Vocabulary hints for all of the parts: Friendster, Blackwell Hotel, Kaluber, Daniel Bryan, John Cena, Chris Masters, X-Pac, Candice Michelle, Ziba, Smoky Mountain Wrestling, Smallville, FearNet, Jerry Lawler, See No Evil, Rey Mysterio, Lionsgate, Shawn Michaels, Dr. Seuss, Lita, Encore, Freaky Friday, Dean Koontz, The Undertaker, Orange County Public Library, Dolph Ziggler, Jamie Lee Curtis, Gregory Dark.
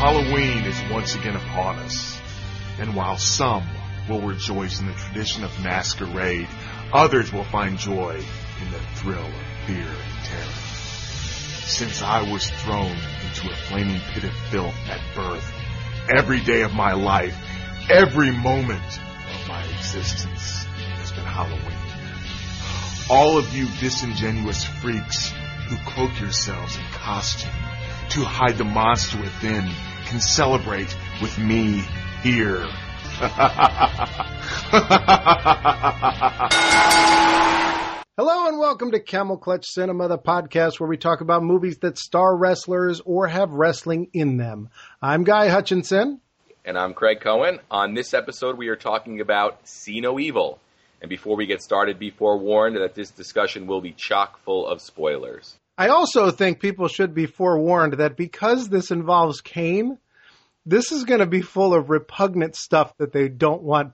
Halloween is once again upon us, and while some will rejoice in the tradition of masquerade, others will find joy in the thrill of fear and terror. Since I was thrown into a flaming pit of filth at birth, every day of my life, every moment of my existence has been Halloween. All of you disingenuous freaks who cloak yourselves in costume to hide the monster within can celebrate with me here. Hello and welcome to Camel Clutch Cinema, the podcast where we talk about movies that star wrestlers or have wrestling in them. I'm Guy Hutchinson. And I'm Craig Cohen. On this episode, we are talking about See No Evil. And before we get started, be forewarned that this discussion will be chock full of spoilers. I also think people should be forewarned that because this involves Kane, this is going to be full of repugnant stuff that they don't want.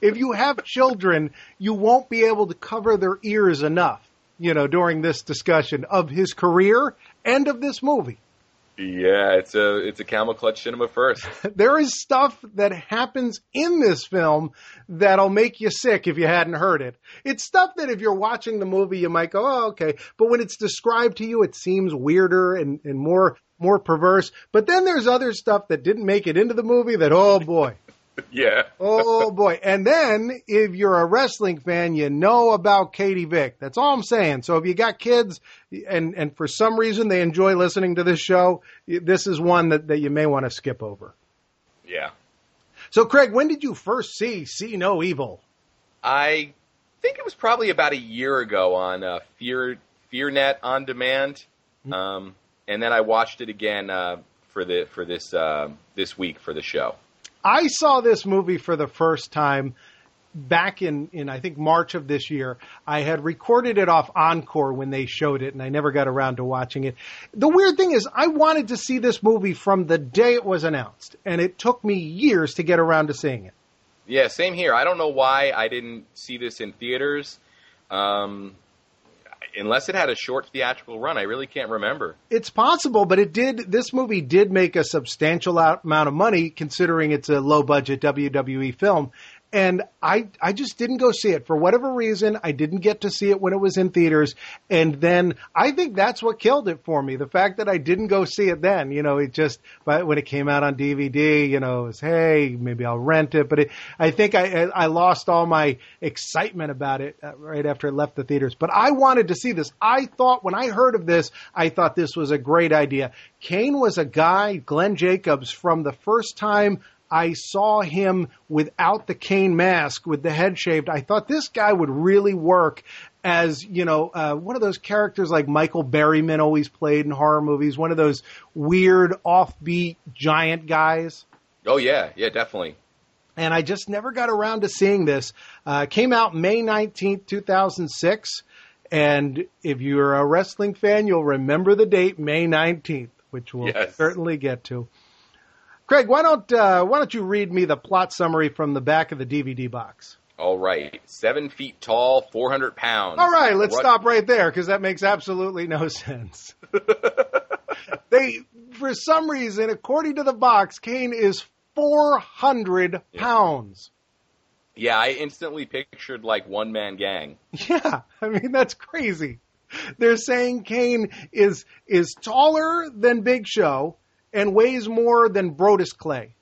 If you have children, you won't be able to cover their ears enough, you know, during this discussion of his career and of this movie. Yeah, it's a Camel Clutch Cinema first. There is stuff that happens in this film that'll make you sick if you hadn't heard it. It's stuff that if you're watching the movie, you might go, oh, okay. But when it's described to you, it seems weirder and more perverse. But then there's other stuff that didn't make it into the movie that, oh boy. Yeah. Oh boy. And then if you're a wrestling fan, you know about Katie Vick. That's all I'm saying. So if you got kids and for some reason they enjoy listening to this show, this is one that you may want to skip over. Yeah. So Craig, when did you first see See No Evil? I think it was probably about a year ago on FearNet on demand. Mm-hmm. And then I watched it again for this week for the show. I saw this movie for the first time back in I think March of this year. I had recorded it off Encore when they showed it, and I never got around to watching it. The weird thing is, I wanted to see this movie from the day it was announced, and it took me years to get around to seeing it. Yeah, same here. I don't know why I didn't see this in theaters. Unless it had a short theatrical run, I really can't remember. It's possible, but this movie did make a substantial amount of money considering it's a low-budget WWE film. And I just didn't go see it. For whatever reason, I didn't get to see it when it was in theaters. And then I think that's what killed it for me. The fact that I didn't go see it then, you know, but when it came out on DVD, you know, it was, hey, maybe I'll rent it. But I think I lost all my excitement about it right after it left the theaters. But I wanted to see this. I thought when I heard of this, I thought this was a great idea. Kane was a guy, Glenn Jacobs, from the first time I saw him without the Kane mask, with the head shaved. I thought this guy would really work as, you know, one of those characters like Michael Berryman always played in horror movies, one of those weird, offbeat, giant guys. Oh, yeah. Yeah, definitely. And I just never got around to seeing this. Came out May 19th, 2006. And if you're a wrestling fan, you'll remember the date, May 19th, which we'll certainly get to. Craig, why don't you read me the plot summary from the back of the DVD box? All right. 7 feet tall, 400 pounds. All right. Let's stop right there because that makes absolutely no sense. For some reason, according to the box, Kane is 400 pounds. Yeah, I instantly pictured like one-man gang. Yeah. I mean, that's crazy. They're saying Kane is taller than Big Show and weighs more than Brodus Clay.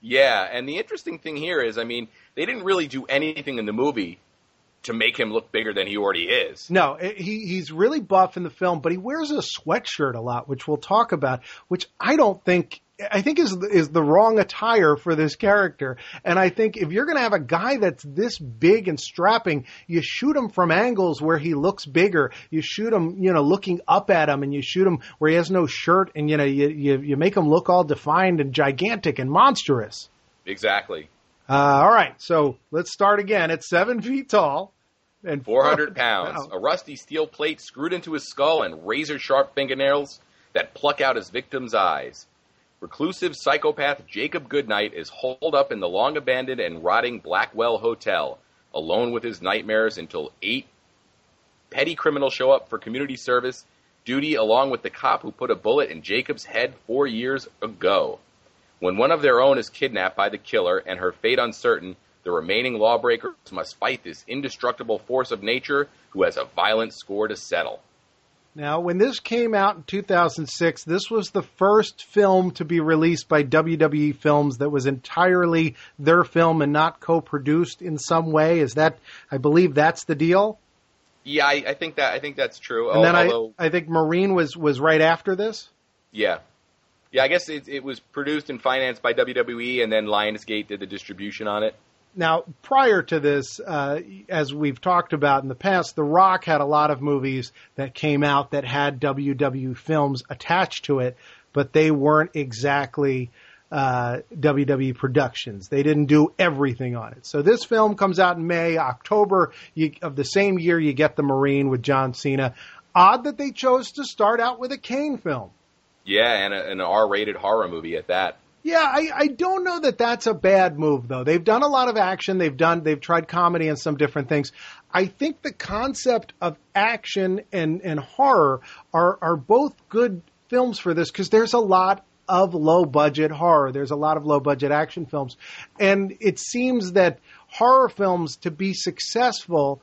Yeah, and the interesting thing here is, I mean, they didn't really do anything in the movie to make him look bigger than he already is. No, he's really buff in the film, but he wears a sweatshirt a lot, which we'll talk about, which I think is the wrong attire for this character. And I think if you're going to have a guy that's this big and strapping, you shoot him from angles where he looks bigger. You shoot him, you know, looking up at him, and you shoot him where he has no shirt, and, you know, you make him look all defined and gigantic and monstrous. Exactly. All right. So let's start again at 7 feet tall and 400 pounds. A rusty steel plate screwed into his skull and razor sharp fingernails that pluck out his victim's eyes. Reclusive psychopath Jacob Goodnight is holed up in the long-abandoned and rotting Blackwell Hotel, alone with his nightmares until 8 petty criminals show up for community service duty along with the cop who put a bullet in Jacob's head 4 years ago. When one of their own is kidnapped by the killer and her fate uncertain, the remaining lawbreakers must fight this indestructible force of nature who has a violent score to settle. Now, when this came out in 2006, this was the first film to be released by WWE Films that was entirely their film and not co-produced in some way. Is that, I believe that's the deal? Yeah, I think that's true. And then I think Marine was right after this? Yeah. Yeah, I guess it was produced and financed by WWE, and then Lionsgate did the distribution on it. Now, prior to this, as we've talked about in the past, The Rock had a lot of movies that came out that had WW Films attached to it, but they weren't exactly WW Productions. They didn't do everything on it. So this film comes out in May, October of the same year you get The Marine with John Cena. Odd that they chose to start out with a Kane film. Yeah, and an R-rated horror movie at that. Yeah, I don't know that that's a bad move, though. They've done a lot of action. They've tried comedy and some different things. I think the concept of action and horror are both good films for this because there's a lot of low-budget horror. There's a lot of low-budget action films. And it seems that horror films, to be successful,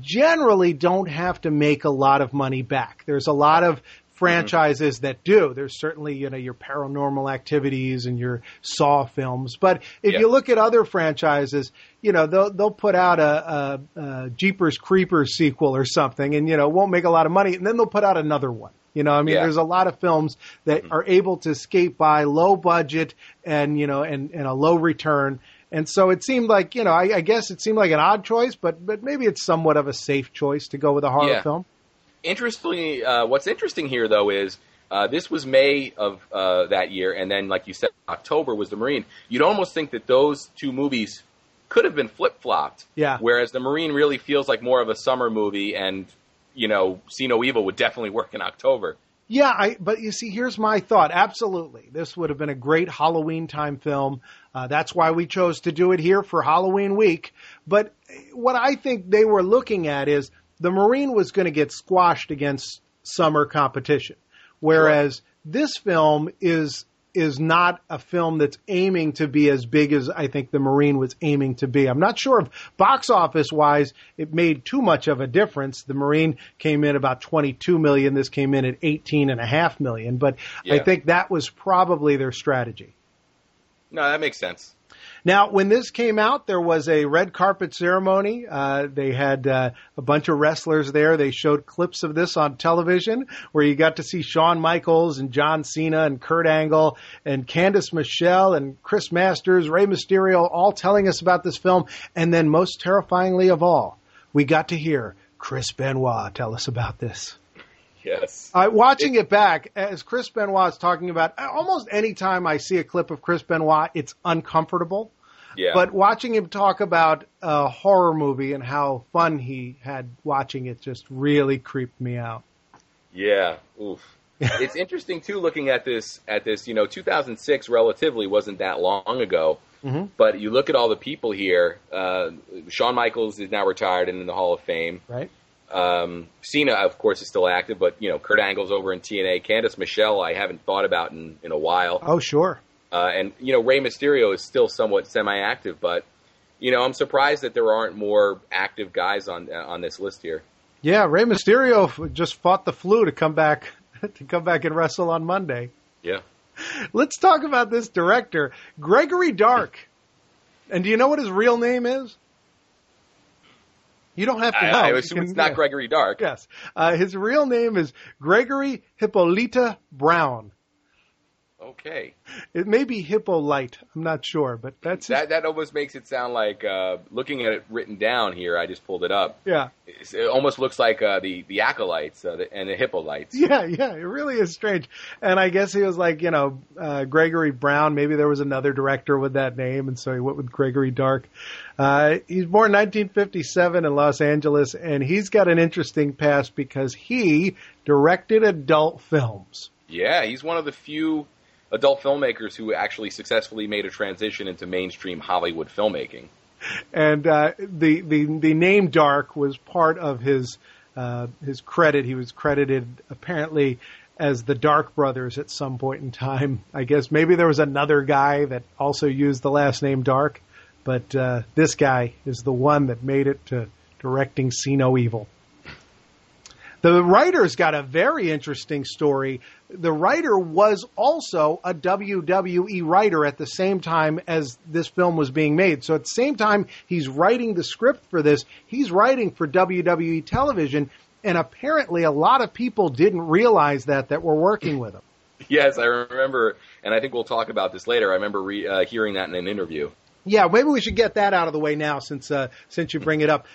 generally don't have to make a lot of money back. There's a lot of franchises that do. There's certainly, your Paranormal Activities and your Saw films. But if you look at other franchises, they'll put out a Jeepers Creepers sequel or something and, won't make a lot of money. And then they'll put out another one. There's a lot of films that are able to skate by low budget and, and a low return. And so it seemed like, I guess it seemed like an odd choice, but maybe it's somewhat of a safe choice to go with a horror film. Interestingly, what's interesting here, though, is this was May of that year, and then, like you said, October was The Marine. You'd almost think that those two movies could have been flip-flopped, whereas The Marine really feels like more of a summer movie, and, See No Evil would definitely work in October. Yeah, but you see, here's my thought. Absolutely. This would have been a great Halloween-time film. That's why we chose to do it here for Halloween week. But what I think they were looking at is The Marine was going to get squashed against summer competition, whereas this film is not a film that's aiming to be as big as I think The Marine was aiming to be. I'm not sure if box office-wise it made too much of a difference. The Marine came in about $22 million. This came in at $18.5 million, but I think that was probably their strategy. No, that makes sense. Now, when this came out, there was a red carpet ceremony. They had a bunch of wrestlers there. They showed clips of this on television where you got to see Shawn Michaels and John Cena and Kurt Angle and Candice Michelle and Chris Masters, Rey Mysterio, all telling us about this film. And then most terrifyingly of all, we got to hear Chris Benoit tell us about this. Yes. Watching it back, as Chris Benoit is talking about, almost any time I see a clip of Chris Benoit, it's uncomfortable. Yeah. But watching him talk about a horror movie and how fun he had watching it just really creeped me out. Yeah. Oof. It's interesting, too, looking at this, 2006 relatively wasn't that long ago. Mm-hmm. But you look at all the people here. Shawn Michaels is now retired and in the Hall of Fame. Right. Cena, of course, is still active, but, Kurt Angle's over in TNA. Candice Michelle, I haven't thought about in a while. Oh, sure. And, Rey Mysterio is still somewhat semi-active, but, I'm surprised that there aren't more active guys on this list here. Yeah, Rey Mysterio just fought the flu to come back and wrestle on Monday. Yeah. Let's talk about this director, Gregory Dark. And do you know what his real name is? You don't have to know. I assume it's not Gregory Dark. Yes. His real name is Gregory Hippolyta Brown. Okay. It may be Hippolyte. I'm not sure, but that's it. That almost makes it sound like, looking at it written down here, I just pulled it up. Yeah. It almost looks like the Acolytes and the Hippolytes. Yeah. It really is strange. And I guess he was like, Gregory Brown. Maybe there was another director with that name, and so he went with Gregory Dark. He's born 1957 in Los Angeles, and he's got an interesting past because he directed adult films. Yeah, he's one of the few adult filmmakers who actually successfully made a transition into mainstream Hollywood filmmaking. And the name Dark was part of his his credit. He was credited apparently as the Dark Brothers at some point in time. I guess maybe there was another guy that also used the last name Dark, but this guy is the one that made it to directing See No Evil. The writer's got a very interesting story. The writer was also a WWE writer at the same time as this film was being made. So at the same time he's writing the script for this, he's writing for WWE television, and apparently a lot of people didn't realize that were working with him. Yes, I remember, and I think we'll talk about this later. I remember hearing that in an interview. Yeah, maybe we should get that out of the way now since you bring it up.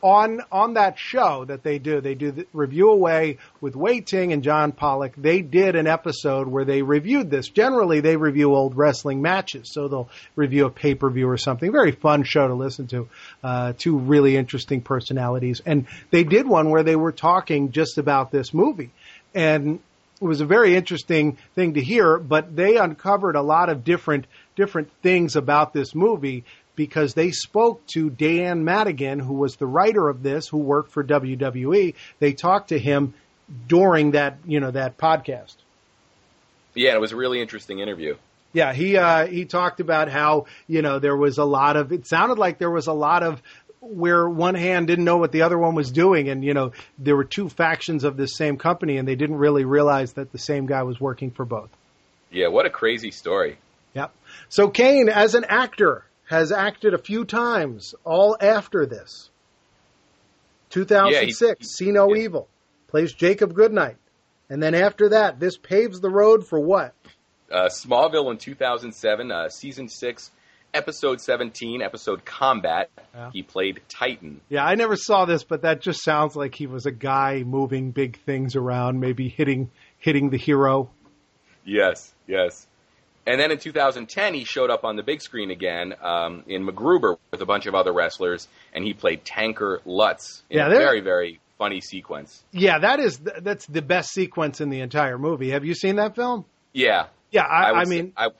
On that show that they do the Review-A-Wai with Wai Ting and John Pollock, they did an episode where they reviewed this. Generally, they review old wrestling matches, so they'll review a pay-per-view or something. Very fun show to listen to. Two really interesting personalities. And they did one where they were talking just about this movie. And it was a very interesting thing to hear, but they uncovered a lot of different things about this movie, because they spoke to Dan Madigan, who was the writer of this, who worked for WWE. They talked to him during that podcast. Yeah, it was a really interesting interview. Yeah, he talked about how, there was a lot of, it sounded like there was a lot of where one hand didn't know what the other one was doing. And, there were two factions of this same company, and they didn't really realize that the same guy was working for both. Yeah, what a crazy story. Yep. So Kane, as an actor, has acted a few times, all after this. 2006, See No Evil, plays Jacob Goodnight. And then after that, this paves the road for what? Smallville in 2007, Season 6, Episode 17, Episode Combat. Yeah. He played Titan. Yeah, I never saw this, but that just sounds like he was a guy moving big things around, maybe hitting the hero. Yes. And then in 2010, he showed up on the big screen again in MacGruber with a bunch of other wrestlers, and he played Tanker Lutz in a very, very funny sequence. Yeah, that's the best sequence in the entire movie. Have you seen that film? Yeah. Yeah, I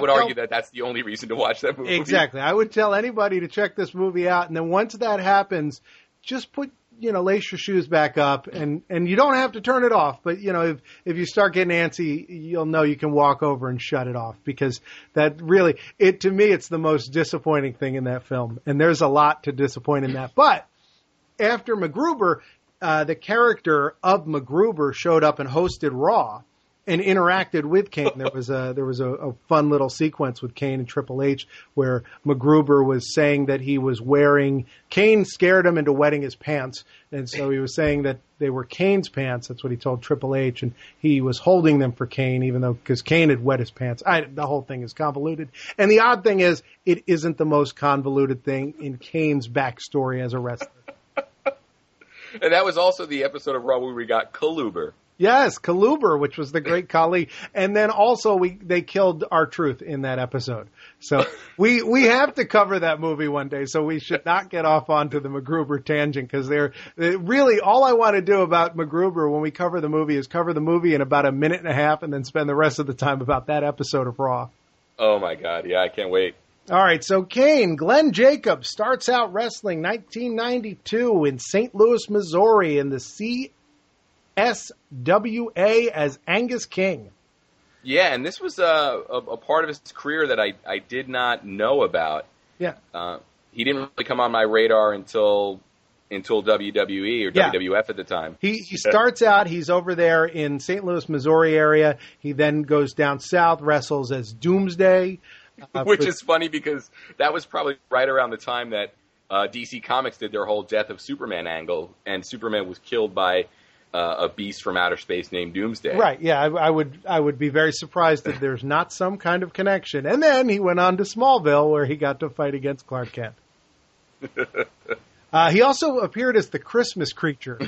would argue that that's the only reason to watch that movie. Exactly. I would tell anybody to check this movie out, and then once that happens, just put... lace your shoes back up, and you don't have to turn it off. But, if you start getting antsy, you'll know you can walk over and shut it off, because that really, to me, it's the most disappointing thing in that film. And there's a lot to disappoint in that. But after MacGruber, the character of MacGruber showed up and hosted Raw and interacted with Kane. There was a fun little sequence with Kane and Triple H where MacGruber was saying that he was wearing... Kane scared him into wetting his pants, and so he was saying that they were Kane's pants. That's what he told Triple H, and he was holding them for Kane, even though... because Kane had wet his pants. The whole thing is convoluted. And the odd thing is, it isn't the most convoluted thing in Kane's backstory as a wrestler. And that was also the episode of Raw where we got Kaluber. Yes, Kaluber, which was the great Kali. And then also they killed R-Truth in that episode. So we have to cover that movie one day, so we should not get off onto the MacGruber tangent, because really all I want to do about MacGruber when we cover the movie is cover the movie in about a minute and a half and then spend the rest of the time about that episode of Raw. Oh, my God. Yeah, I can't wait. All right, so Kane, Glenn Jacobs, starts out wrestling 1992 in St. Louis, Missouri in the SWA as Angus King. Yeah, and this was a part of his career that I did not know about. Yeah. He didn't really come on my radar until WWE or WWF at the time. He starts out, he's over there in St. Louis, Missouri area. He then goes down south, wrestles as Doomsday. Which is funny, because that was probably right around the time that DC Comics did their whole Death of Superman angle, and Superman was killed by... a beast from outer space named Doomsday. Right, yeah, I would be very surprised if there's not some kind of connection. And then he went on to Smallville, where he got to fight against Clark Kent. He also appeared as the Christmas creature.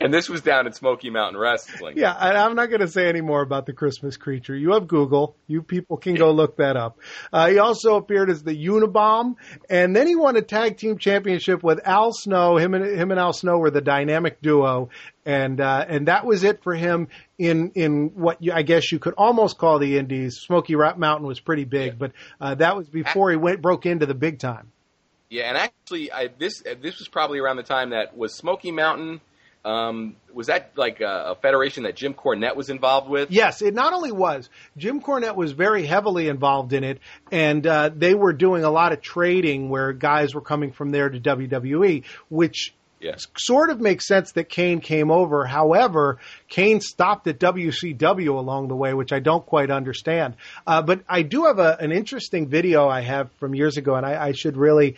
And this was down at Smoky Mountain Wrestling. Yeah, and I'm not going to say any more about the Christmas creature. You have Google. You people can go look that up. He also appeared as the Unabomb, and then he won a tag team championship with Al Snow. Him and Al Snow were the dynamic duo, and that was it for him in what I guess you could almost call the Indies. Smoky Mountain was pretty big, but that was before he broke into the big time. Yeah, and actually, this was probably around the time that was Smoky Mountain. Was that like a federation that Jim Cornette was involved with? Yes, it not only was. Jim Cornette was very heavily involved in it, and they were doing a lot of trading where guys were coming from there to WWE, which sort of makes sense that Kane came over. However, Kane stopped at WCW along the way, which I don't quite understand. But I do have an interesting video I have from years ago, and I should really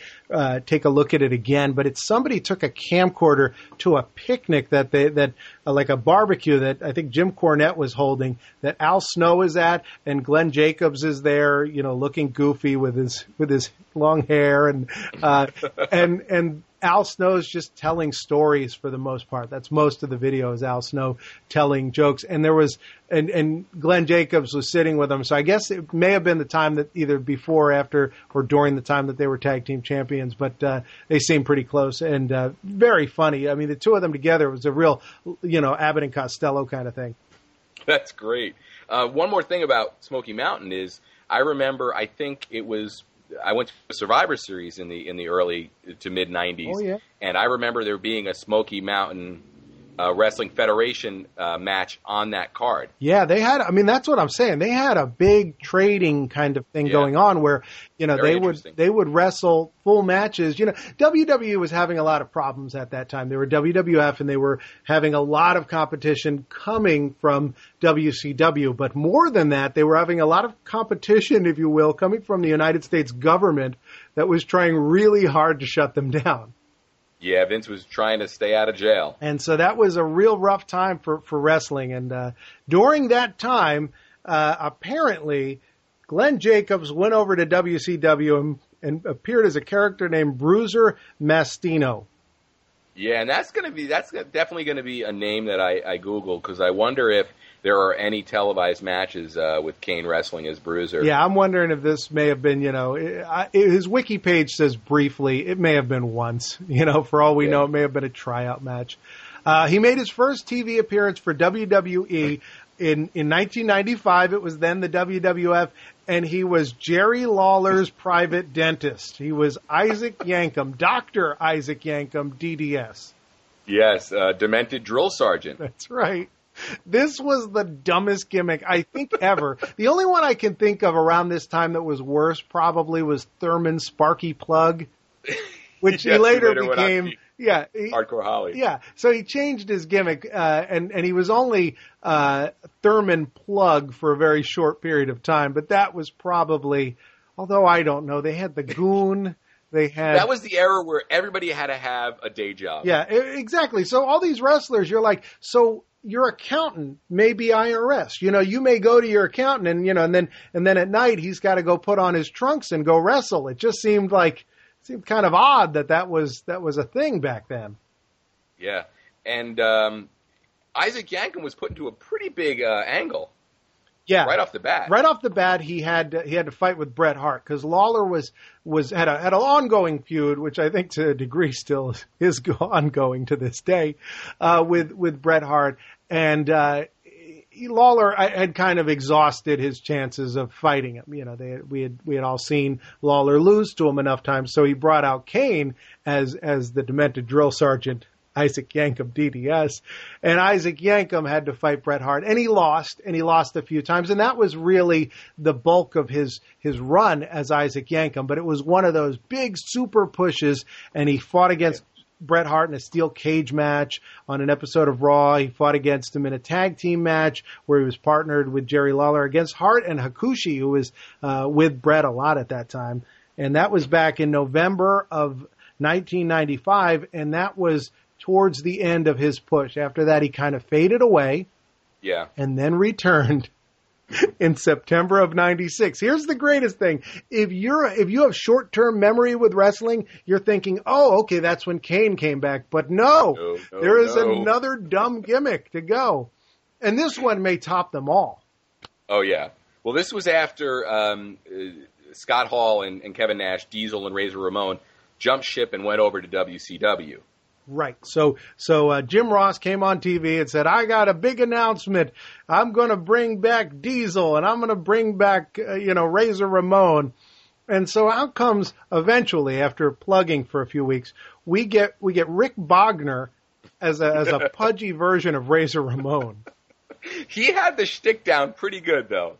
take a look at it again. But it's somebody took a camcorder to a picnic like a barbecue that I think Jim Cornette was holding, that Al Snow is at, and Glenn Jacobs is there, you know, looking goofy with his long hair and Al Snow's just telling stories for the most part. That's most of the video is Al Snow telling jokes. And there was and Glenn Jacobs was sitting with him. So I guess it may have been the time that either before, after, or during the time that they were tag team champions. But they seemed pretty close and very funny. I mean, the two of them together was a real, you know, Abbott and Costello kind of thing. That's great. One more thing about Smoky Mountain is I remember I think it was – I went to a Survivor Series in the early to mid 90s. Oh, yeah. And I remember there being a Smoky Mountain Wrestling Federation match on that card. Yeah, they had, I mean, that's what I'm saying. They had a big trading kind of thing going on where, you know, they would wrestle full matches. You know, WWE was having a lot of problems at that time. They were WWF and they were having a lot of competition coming from WCW. But more than that, they were having a lot of competition, if you will, coming from the United States government that was trying really hard to shut them down. Yeah, Vince was trying to stay out of jail. And so that was a real rough time for wrestling. And during that time, apparently, Glenn Jacobs went over to WCW and appeared as a character named Bruiser Mastino. Yeah, and that's definitely going to be a name that I Googled, because I wonder if there are any televised matches with Kane wrestling as Bruiser. Yeah, I'm wondering if this may have been, you know, his wiki page says briefly, it may have been once. You know, for all we know, it may have been a tryout match. He made his first TV appearance for WWE in 1995. It was then the WWF, and he was Jerry Lawler's private dentist. He was Isaac Yankum, Dr. Isaac Yankum, DDS. Yes, demented drill sergeant. That's right. This was the dumbest gimmick I think ever. The only one I can think of around this time that was worse probably was Thurman Sparky Plug, which he later became Hardcore Holly. Yeah, so he changed his gimmick, and he was only Thurman Plug for a very short period of time. But that was probably, although I don't know, they had the Goon. That was the era where everybody had to have a day job. Yeah, exactly. So all these wrestlers, you're like, so your accountant may be IRS. You know, you may go to your accountant and, you know, and then at night he's got to go put on his trunks and go wrestle. It just seemed like, kind of odd that was a thing back then. Yeah. And, Isaac Yankum was put into a pretty big, angle. Yeah. Right off the bat, he had to fight with Bret Hart, because Lawler had an ongoing feud, which I think to a degree still is ongoing to this day, with Bret Hart. And Lawler had kind of exhausted his chances of fighting him. You know, we had all seen Lawler lose to him enough times, so he brought out Kane as the demented drill sergeant, Isaac Yankum, DDS, and Isaac Yankum had to fight Bret Hart, and he lost a few times, and that was really the bulk of his run as Isaac Yankum. But it was one of those big super pushes, and he fought against Bret Hart in a steel cage match on an episode of Raw. He fought against him in a tag team match where he was partnered with Jerry Lawler against Hart and Hakushi, who was with Bret a lot at that time, and that was back in November of 1995, and that was towards the end of his push. After that, he kind of faded away. Yeah. And then returned in September of 96. Here's the greatest thing. If you have short-term memory with wrestling, you're thinking, oh, okay, that's when Kane came back. But no, there is another dumb gimmick to go. And this one may top them all. Oh, yeah. Well, this was after Scott Hall and Kevin Nash, Diesel and Razor Ramon jumped ship and went over to WCW. Right. So Jim Ross came on TV and said, I got a big announcement. I'm going to bring back Diesel and I'm going to bring back, Razor Ramon. And so out comes eventually, after plugging for a few weeks, we get Rick Bogner as a pudgy version of Razor Ramon. He had the shtick down pretty good, though.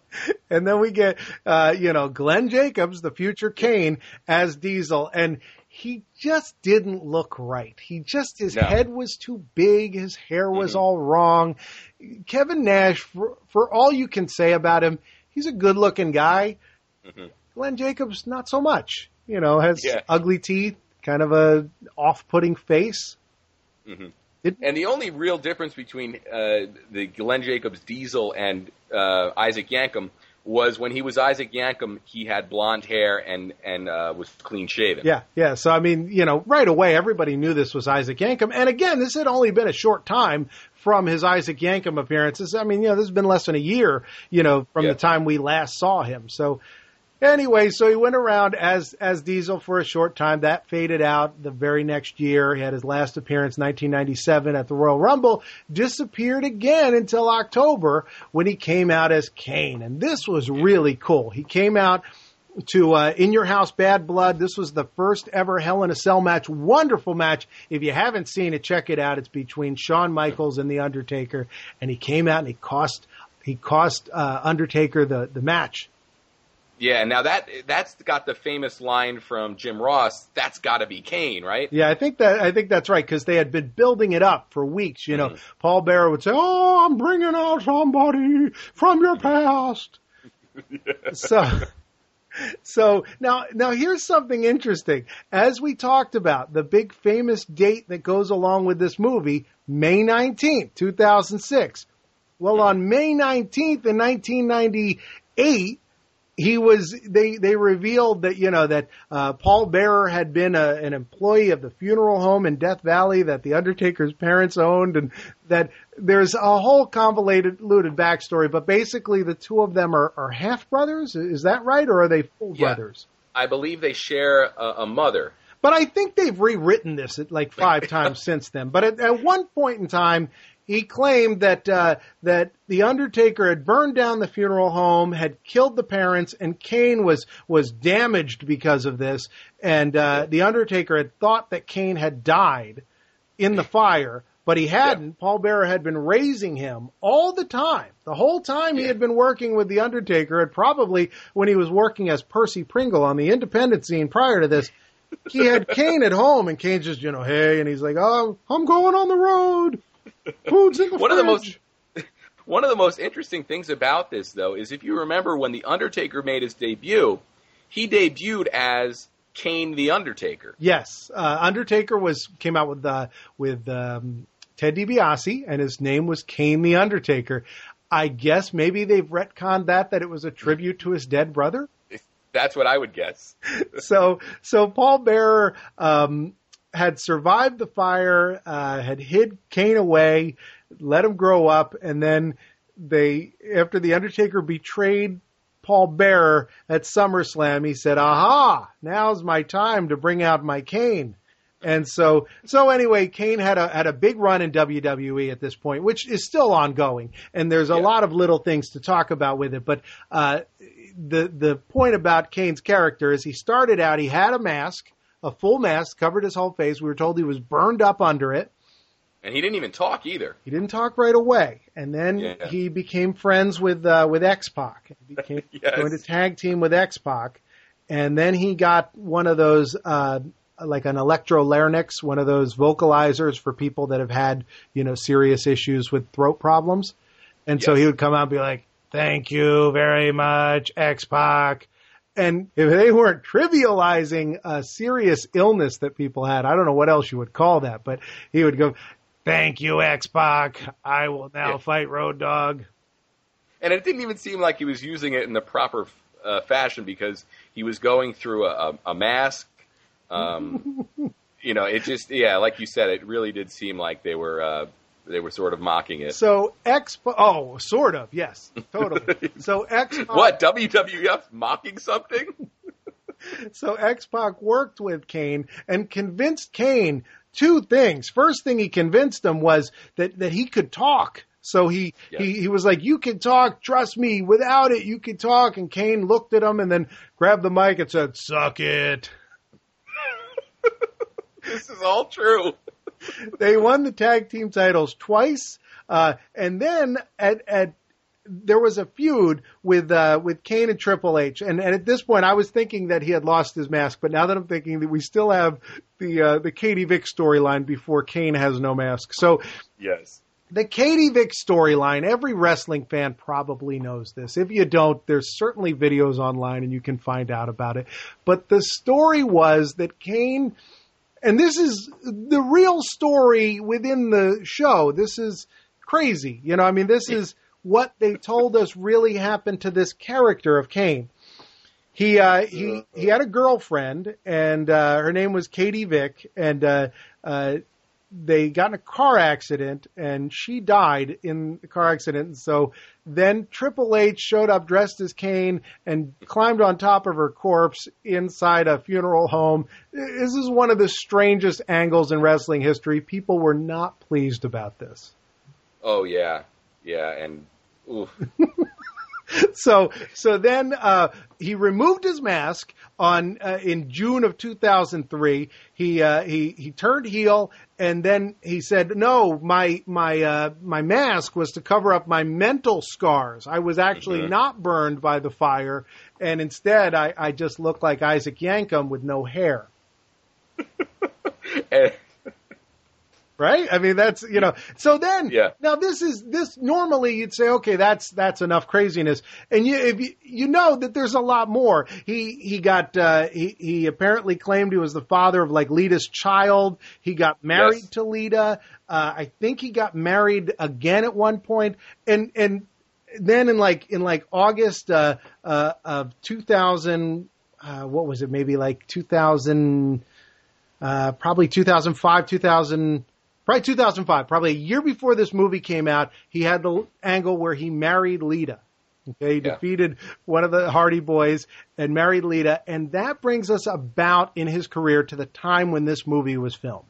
And then we get, Glenn Jacobs, the future Kane, as Diesel. And he just didn't look right. His head was too big. His hair was all wrong. Kevin Nash, for all you can say about him, he's a good-looking guy. Mm-hmm. Glenn Jacobs, not so much. Has ugly teeth, kind of a off-putting face. Mm-hmm. And the only real difference between the Glenn Jacobs Diesel and Isaac Yankum was when he was Isaac Yankum, he had blonde hair and was clean shaven. Yeah. So, right away, everybody knew this was Isaac Yankum. And again, this had only been a short time from his Isaac Yankum appearances. This has been less than a year, from the time we last saw him. So anyway, he went around as Diesel for a short time. That faded out the very next year. He had his last appearance, 1997, at the Royal Rumble. Disappeared again until October when he came out as Kane. And this was really cool. He came out to In Your House, Bad Blood. This was the first ever Hell in a Cell match. Wonderful match. If you haven't seen it, check it out. It's between Shawn Michaels and The Undertaker. And he came out and he cost Undertaker the match. Yeah, now that's got the famous line from Jim Ross, that's got to be Kane, right? Yeah, I think that's right, because they had been building it up for weeks. Paul Bearer would say, "Oh, I'm bringing out somebody from your past." Yeah. So now here's something interesting. As we talked about, the big famous date that goes along with this movie, May 19th, 2006. Well, on May 19th in 1998. They revealed that, Paul Bearer had been an employee of the funeral home in Death Valley that The Undertaker's parents owned, and that there's a whole convoluted backstory. But basically, the two of them are half brothers. Is that right? Or are they full brothers? I believe they share a mother. But I think they've rewritten this like 5 times since then. But at one point in time, he claimed that The Undertaker had burned down the funeral home, had killed the parents, and Kane was damaged because of this. And The Undertaker had thought that Kane had died in the fire, but he hadn't. Yeah. Paul Bearer had been raising him all the time. The whole time he had been working with The Undertaker, and probably when he was working as Percy Pringle on the independent scene prior to this, he had Kane at home, and Kane's just, hey, and he's like, "Oh, I'm going on the road. Food's in the fridge." One of the most interesting things about this, though, is if you remember when The Undertaker made his debut, he debuted as Kane the Undertaker. Yes, Undertaker came out with Ted DiBiase, and his name was Kane the Undertaker. I guess maybe they've retconned that it was a tribute to his dead brother. That's what I would guess. So Paul Bearer had survived the fire, had hid Kane away, let him grow up, and then after The Undertaker betrayed Paul Bearer at SummerSlam, he said, "Aha, now's my time to bring out my Kane." And so anyway, Kane had a big run in WWE at this point, which is still ongoing, and there's a lot of little things to talk about with it, but the point about Kane's character is he started out, he had a mask, a full mask, covered his whole face. We were told he was burned up under it. And he didn't even talk either. He didn't talk right away. And then he became friends with X-Pac. He became going to tag team with X-Pac. And then he got one of those, like an electrolarynx, one of those vocalizers for people that have had, serious issues with throat problems. And so he would come out and be like, "Thank you very much, X-Pac." And if they weren't trivializing a serious illness that people had, I don't know what else you would call that, but he would go, "Thank you, X-Pac. I will now fight Road Dogg." And it didn't even seem like he was using it in the proper fashion, because he was going through a mask. It just, like you said, it really did seem like they were They were sort of mocking it. So sort of, yes, totally. So X-Pac... What, WWF mocking something? So X-Pac worked with Kane and convinced Kane two things. First thing he convinced him was that he could talk, So he was like, you can talk, trust me, without it you can talk. And Kane looked at him and then grabbed the mic and said, suck it. This is all true. They won the tag team titles twice. And then at there was a feud with Kane and Triple H. And at this point I was thinking that he had lost his mask, but now that I'm thinking that we still have the Katie Vick storyline before Kane has no mask. So yes. The Katie Vick storyline, every wrestling fan probably knows this. If you don't, there's certainly videos online and you can find out about it. But the story was that Kane, and this is the real story within the show. This is crazy. You know, I mean, this is what they told us really happened to this character of Kane. He had a girlfriend, and her name was Katie Vick, and they got in a car accident, and she died in the car accident. And so then Triple H showed up dressed as Kane and climbed on top of her corpse inside a funeral home. This is one of the strangest angles in wrestling history. People were not pleased about this. Oh, yeah. Yeah, and oof. So then he removed his mask in June of 2003. He turned heel, and then he said, "No, my mask was to cover up my mental scars. I was actually not burned by the fire, and instead I just looked like Isaac Yankum with no hair." Right? I mean, that's, you know, so then, now this normally you'd say, okay, that's enough craziness. And you know that there's a lot more. He apparently claimed he was the father of like Lita's child. He got married to Lita. I think he got married again at one point. And then in August, of 2000, what was it? Maybe like 2000, probably 2005, 2000. Right, 2005, probably a year before this movie came out, he had the angle where he married Lita. Okay, he defeated one of the Hardy Boys and married Lita, and that brings us about in his career to the time when this movie was filmed.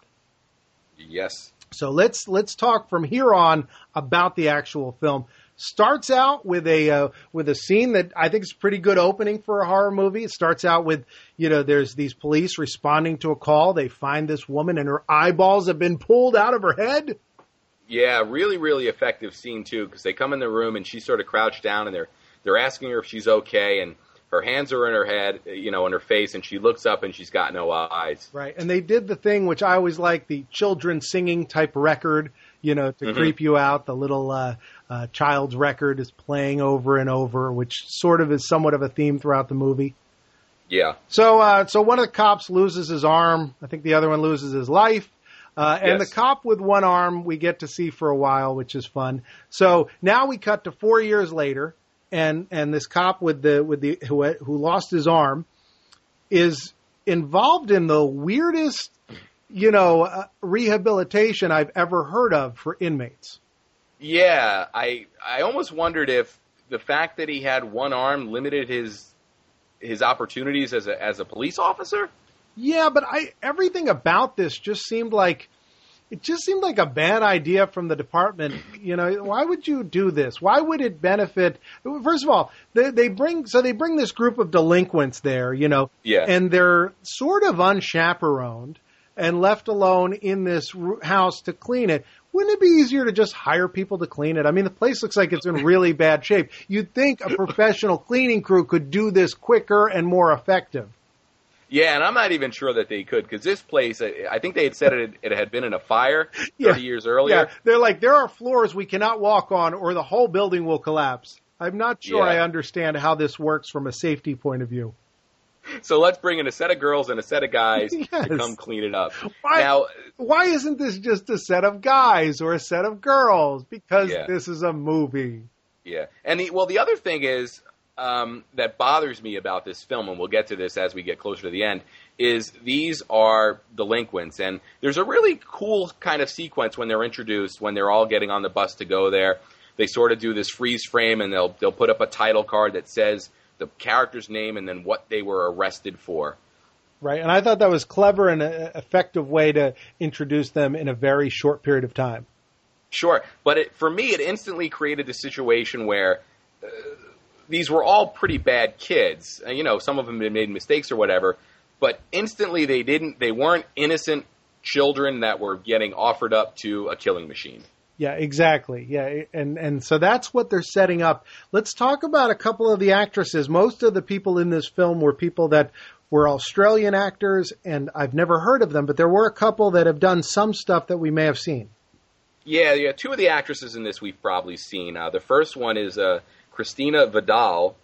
Yes. So let's talk from here on about the actual film. Starts out with a scene that I think is a pretty good opening for a horror movie. It starts out with, you know, there's these police responding to a call. They find this woman and her eyeballs have been pulled out of her head. Yeah, really, really effective scene too, because they come in the room and she's sort of crouched down and they're asking her if she's okay, and her hands are in her head, you know, in her face, and she looks up and she's got no eyes. Right, and they did the thing which I always like, the children singing type record, you know, to creep you out. The little child's record is playing over and over, which sort of is somewhat of a theme throughout the movie. Yeah. So one of the cops loses his arm. I think the other one loses his life. And the cop with one arm we get to see for a while, which is fun. So now we cut to 4 years later. And this cop who lost his arm is involved in the weirdest, you know, rehabilitation I've ever heard of for inmates. Yeah, I almost wondered if the fact that he had one arm limited his opportunities as a police officer. Yeah, but everything about this just seemed like. It just seemed like a bad idea from the department. You know, why would you do this? Why would it benefit? First of all, they bring this group of delinquents there, you know, and they're sort of unchaperoned and left alone in this house to clean it. Wouldn't it be easier to just hire people to clean it? I mean, the place looks like it's in really bad shape. You'd think a professional cleaning crew could do this quicker and more effective. Yeah, and I'm not even sure that they could, because this place, I think they had said it had been in a fire 30 years earlier. Yeah. They're like, there are floors we cannot walk on or the whole building will collapse. I'm not sure I understand how this works from a safety point of view. So let's bring in a set of girls and a set of guys to come clean it up. Why isn't this just a set of guys or a set of girls? Because this is a movie. Yeah, and the other thing is, that bothers me about this film, and we'll get to this as we get closer to the end, is these are delinquents. And there's a really cool kind of sequence when they're introduced, when they're all getting on the bus to go there. They sort of do this freeze frame, and they'll put up a title card that says the character's name and then what they were arrested for. Right, and I thought that was clever and an effective way to introduce them in a very short period of time. Sure. But for me, it instantly created the situation where these were all pretty bad kids. You know, some of them had made mistakes or whatever, but instantly they weren't innocent children that were getting offered up to a killing machine. Yeah, exactly. Yeah, and so that's what they're setting up. Let's talk about a couple of the actresses. Most of the people in this film were people that were Australian actors, and I've never heard of them, but there were a couple that have done some stuff that we may have seen. Yeah. Two of the actresses in this we've probably seen. The first one is Christina Vidal,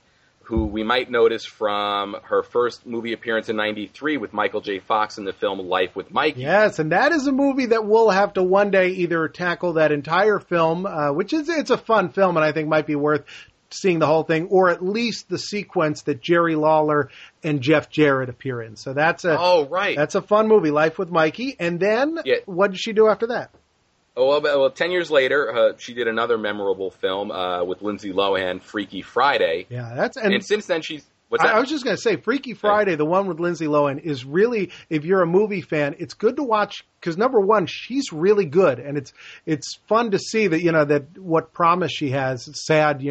who we might notice from her first movie appearance in '93 with Michael J. Fox in the film Life with Mikey. Yes, and that is a movie that we'll have to one day either tackle that entire film, which is a fun film and I think might be worth seeing the whole thing, or at least the sequence that Jerry Lawler and Jeff Jarrett appear in. So that's that's a fun movie, Life with Mikey. And then what did she do after that? Oh, well, 10 years later, she did another memorable film with Lindsay Lohan, Freaky Friday. Yeah, that's and since then she's. What's that? I was just going to say, Freaky Friday, the one with Lindsay Lohan, is really, if you're a movie fan, it's good to watch because number one, she's really good, and it's fun to see that that what promise she has. It's sad,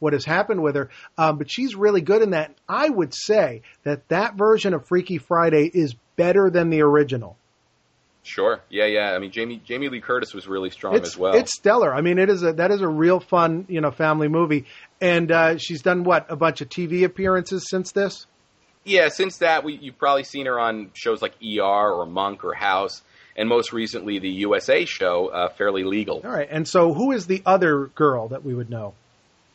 what has happened with her, but she's really good in that. I would say that version of Freaky Friday is better than the original. Sure. Yeah. I mean, Jamie Lee Curtis was really strong as well. It's stellar. I mean, that is a real fun, family movie. And she's done a bunch of TV appearances since this? Yeah, since that, you've probably seen her on shows like ER or Monk or House, and most recently the USA show, Fairly Legal. All right. And so who is the other girl that we would know?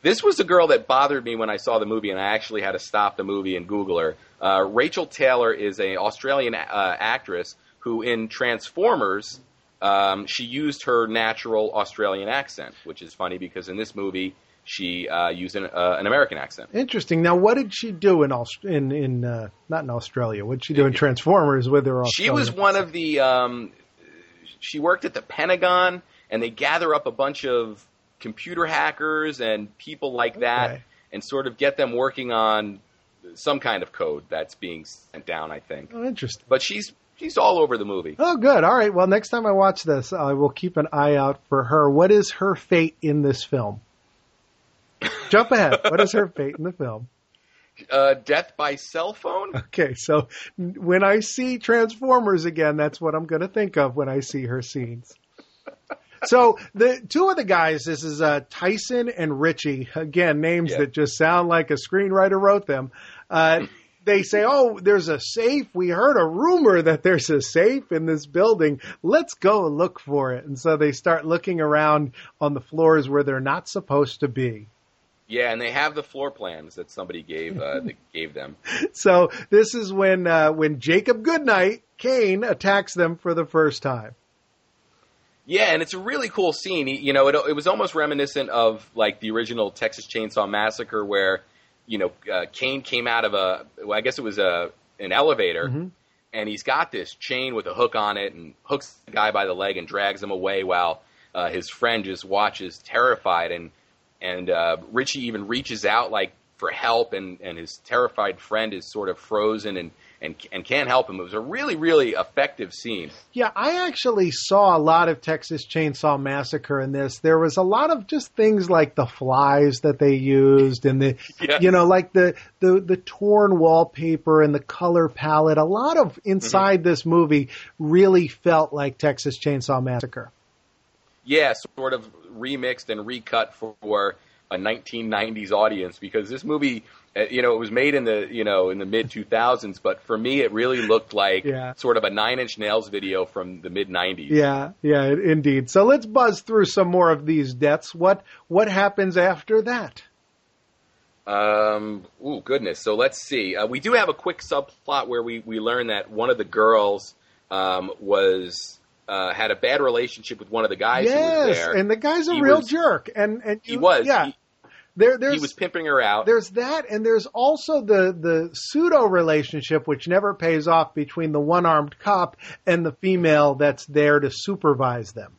This was a girl that bothered me when I saw the movie, and I actually had to stop the movie and Google her. Rachel Taylor is an Australian actress who in Transformers, she used her natural Australian accent, which is funny because in this movie she used an American accent. Interesting. Now, what did she do not in Australia? What did she do in Transformers with her Australian accent? She was one of the she worked at the Pentagon, and they gather up a bunch of computer hackers and people like that and sort of get them working on some kind of code that's being sent down, I think. Oh, interesting. But she's all over the movie. Oh, good. All right. Well, next time I watch this, I will keep an eye out for her. What is her fate in this film? Jump ahead. What is her fate in the film? Death by cell phone. Okay. So when I see Transformers again, that's what I'm going to think of when I see her scenes. So the two of the guys, this is Tyson and Richie. Again, names that just sound like a screenwriter wrote them. They say, oh, there's a safe. We heard a rumor that there's a safe in this building. Let's go look for it. And so they start looking around on the floors where they're not supposed to be. Yeah, and they have the floor plans that somebody gave them. So this is when Jacob Goodnight, Kane, attacks them for the first time. Yeah, and it's a really cool scene. It was almost reminiscent of like the original Texas Chainsaw Massacre where Kane came out of an elevator, mm-hmm. and he's got this chain with a hook on it and hooks the guy by the leg and drags him away while his friend just watches terrified. And Richie even reaches out for help, and his terrified friend is sort of frozen and can't help him. It was a really, really effective scene. Yeah, I actually saw a lot of Texas Chainsaw Massacre in this. There was a lot of just things like the flies that they used and the, the torn wallpaper and the color palette. A lot of inside mm-hmm. this movie really felt like Texas Chainsaw Massacre. Yeah, sort of remixed and recut for a 1990s audience, because this movie, it was made in the, in the mid 2000s, but for me, it really looked like sort of a Nine Inch Nails video from the mid 90s. Yeah, indeed. So let's buzz through some more of these deaths. What happens after that? Oh goodness. So let's see. We do have a quick subplot where we learn that one of the girls was. Had a bad relationship with one of the guys who was there. Yes, and the guy's a real jerk. And he was. Yeah. He was pimping her out. There's that, and there's also the pseudo-relationship, which never pays off, between the one-armed cop and the female that's there to supervise them.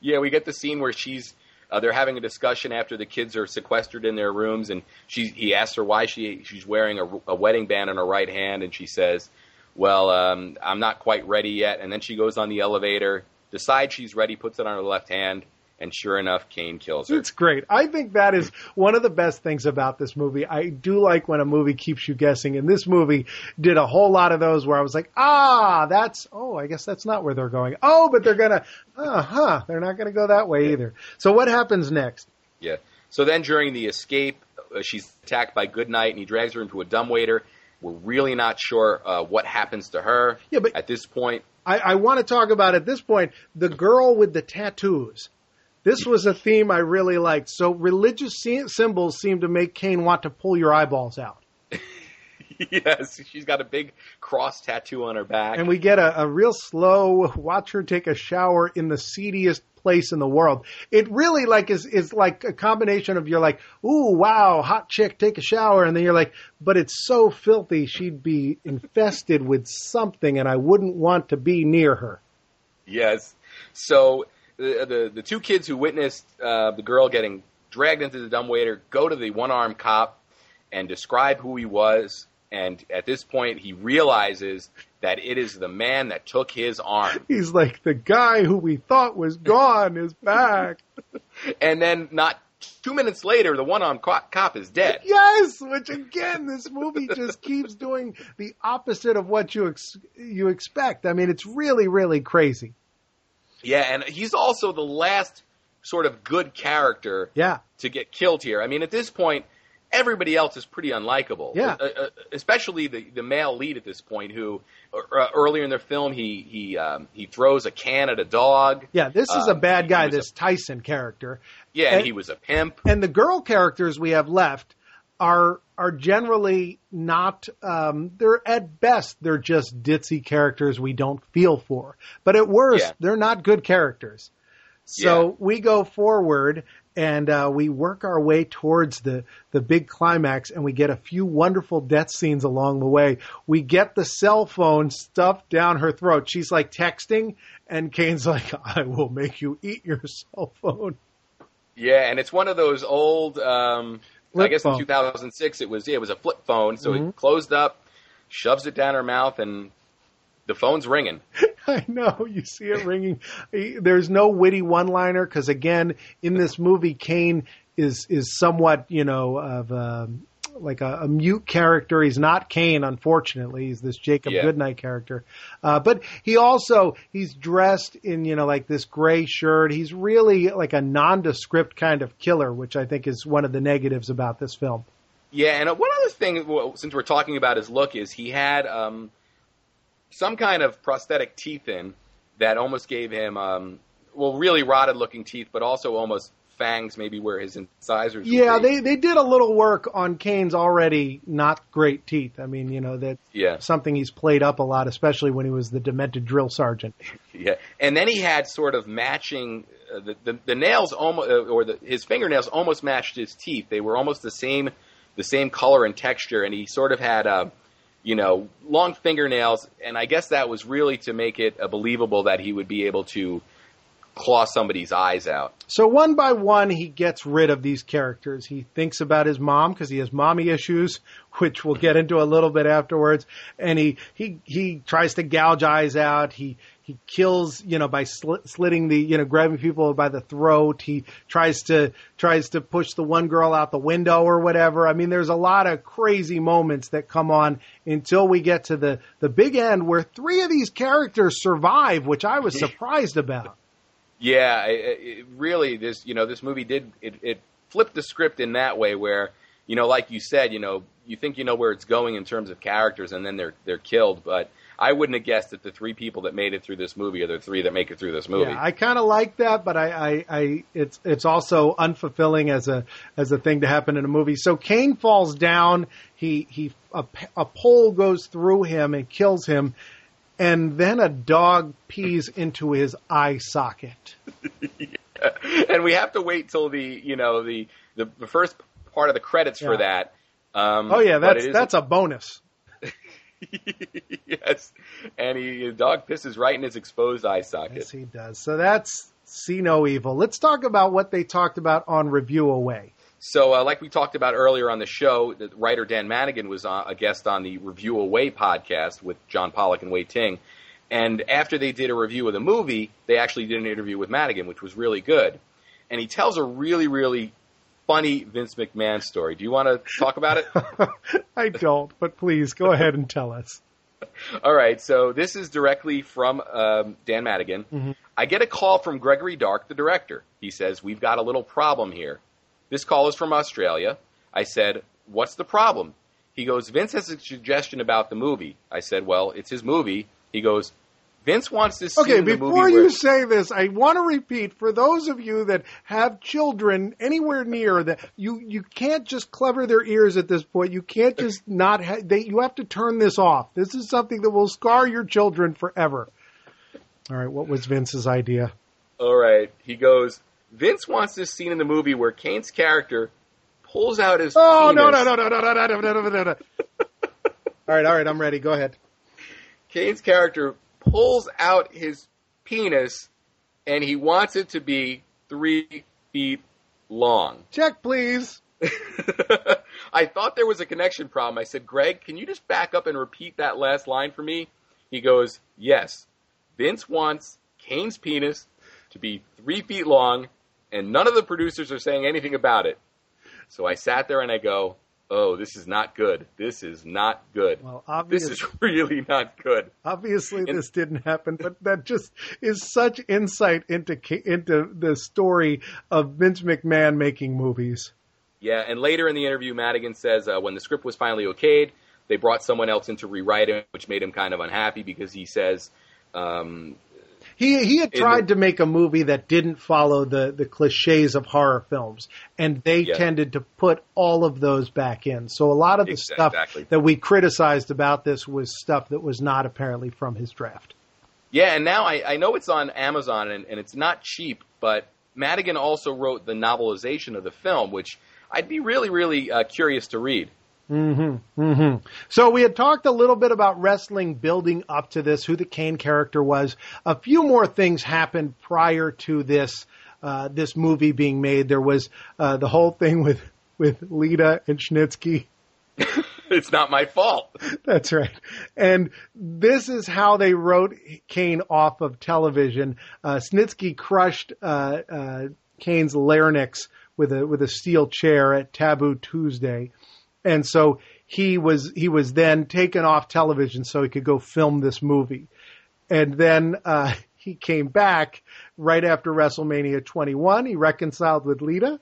Yeah, we get the scene where she's they're having a discussion after the kids are sequestered in their rooms, and he asks her why she's wearing a wedding band on her right hand, and she says, well, I'm not quite ready yet. And then she goes on the elevator, decides she's ready, puts it on her left hand, And sure enough, Kane kills her. It's great. I think that is one of the best things about this movie. I do like when a movie keeps you guessing. And this movie did a whole lot of those where I was like, I guess that's not where they're going. Oh, but they're going to, they're not going to go that way either. So what happens next? Yeah. So then during the escape, she's attacked by Goodnight and he drags her into a dumbwaiter. We're really not sure what happens to her at this point. I want to talk about at this point, the girl with the tattoos. This was a theme I really liked. So religious symbols seem to make Kane want to pull your eyeballs out. Yes, she's got a big cross tattoo on her back. And we get a real slow, watch her take a shower in the seediest place in the world. It really is like a combination of you're like, ooh, wow, hot chick, take a shower. And then you're like, but it's so filthy, she'd be infested with something and I wouldn't want to be near her. Yes. So the two kids who witnessed the girl getting dragged into the dumbwaiter go to the one-armed cop and describe who he was. And at this point, he realizes that it is the man that took his arm. He's like, the guy who we thought was gone is back. And then not 2 minutes later, the one-armed cop is dead. Yes, which again, this movie just keeps doing the opposite of what you expect. I mean, it's really, really crazy. Yeah, and he's also the last sort of good character to get killed here. I mean, at this point, everybody else is pretty unlikable, especially the male lead at this point, who earlier in the film, he throws a can at a dog. Yeah, this is a bad guy, this Tyson character. Yeah, and he was a pimp. And the girl characters we have left are generally not, they're at best, they're just ditzy characters we don't feel for. But at worst, they're not good characters. So we go forward and we work our way towards the big climax, and we get a few wonderful death scenes along the way. We get the cell phone stuffed down her throat. She's like texting, and Kane's like, I will make you eat your cell phone. Yeah, and it's one of those old... I guess in 2006 it was a flip phone, so it closed up, shoves it down her mouth, and the phone's ringing. I know, you see it ringing. There's no witty one-liner because, again, in this movie, Kane is somewhat, of like a mute character. He's not Kane, unfortunately. He's this Jacob Goodnight character. But he's dressed in, like this gray shirt. He's really like a nondescript kind of killer, which I think is one of the negatives about this film. Yeah. And one other thing, since we're talking about his look, is he had some kind of prosthetic teeth in that almost gave him, really rotted looking teeth, but also almost fangs, maybe where his incisors would be. They did a little work on Kane's already not great teeth. I mean, that's something he's played up a lot, especially when he was the demented drill sergeant. Yeah, and then he had sort of matching the nails almost, or his fingernails almost matched his teeth. They were almost the same color and texture, and he sort of had long fingernails, and I guess that was really to make it believable that he would be able to claw somebody's eyes out. So one by one, he gets rid of these characters. He thinks about his mom because he has mommy issues, which we'll get into a little bit afterwards. And he tries to gouge eyes out. He kills, by slitting the, grabbing people by the throat. He tries to push the one girl out the window or whatever. I mean, there's a lot of crazy moments that come on until we get to the big end where three of these characters survive, which I was surprised about. Yeah, it really, this movie it flipped the script in that way where, like you said, you think you know where it's going in terms of characters, and then they're killed. But I wouldn't have guessed that the three people that made it through this movie are the three that make it through this movie. Yeah, I kind of like that, but it's also unfulfilling as a thing to happen in a movie. So Kane falls down. A pole goes through him and kills him. And then a dog pees into his eye socket. And we have to wait till the first part of the credits for that. That's a bonus. Yes. And the dog pisses right in his exposed eye socket. Yes, he does. So that's See No Evil. Let's talk about what they talked about on Review-A-Wai. So like we talked about earlier on the show, the writer Dan Madigan was a guest on the Review-A-Wai podcast with John Pollock and Wai Ting. And after they did a review of the movie, they actually did an interview with Madigan, which was really good. and he tells a really, really funny Vince McMahon story. Do you want to talk about it? I don't, but please go ahead and tell us. All right, so this is directly from Dan Madigan. Mm-hmm. I get a call from Gregory Dark, the director. He says, we've got a little problem here. This call is from Australia. I said, what's the problem? He goes, Vince has a suggestion about the movie. I said, well, it's his movie. He goes, Vince wants to see the movie. Okay, before you say this, I want to repeat, for those of you that have children anywhere near, that you can't just cover their ears at this point. You can't just not you have to turn this off. This is something that will scar your children forever. All right, what was Vince's idea? All right, he goes, Vince wants this scene in the movie where Kane's character pulls out his penis. No. All right, I'm ready. Go ahead. Kane's character pulls out his penis, and he wants it to be 3 feet long. Check, please. I thought there was a connection problem. I said, Greg, can you just back up and repeat that last line for me? He goes, yes. Vince wants Kane's penis to be 3 feet long, and none of the producers are saying anything about it. So I sat there and I go, oh, this is not good. This is not good. Well, obviously, this is really not good. Obviously, this didn't happen, but that just is such insight into the story of Vince McMahon making movies. Yeah, and later in the interview, Madigan says when the script was finally okayed, they brought someone else in to rewrite it, which made him kind of unhappy because he says... He had tried to make a movie that didn't follow the cliches of horror films, and they tended to put all of those back in. So a lot of the stuff that we criticized about this was stuff that was not apparently from his draft. Yeah, and now I know it's on Amazon, and it's not cheap, but Madigan also wrote the novelization of the film, which I'd be really, really curious to read. Mm-hmm. Mm-hmm. So we had talked a little bit about wrestling building up to this, who the Kane character was. A few more things happened prior to this this movie being made. There was the whole thing with Lita and Schnitzky. It's not my fault. That's right. And this is how they wrote Kane off of television. Schnitzky crushed Kane's larynx with a steel chair at Taboo Tuesday. And so he was then taken off television so he could go film this movie. And then he came back right after WrestleMania 21. He reconciled with Lita.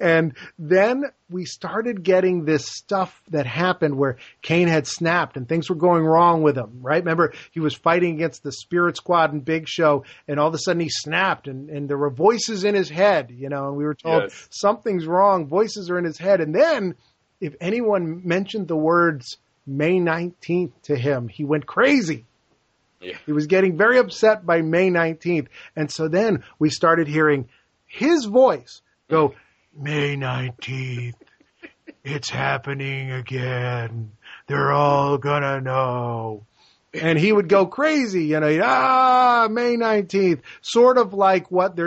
And then we started getting this stuff that happened where Kane had snapped and things were going wrong with him, right? Remember, he was fighting against the Spirit Squad and Big Show, and all of a sudden he snapped, and there were voices in his head, you know, and we were told something's wrong, voices are in his head. And then if anyone mentioned the words May 19th to him, he went crazy. Yeah. He was getting very upset by May 19th. And so then we started hearing his voice go, May 19th, it's happening again. They're all gonna know. And he would go crazy, you know, May 19th, sort of like what they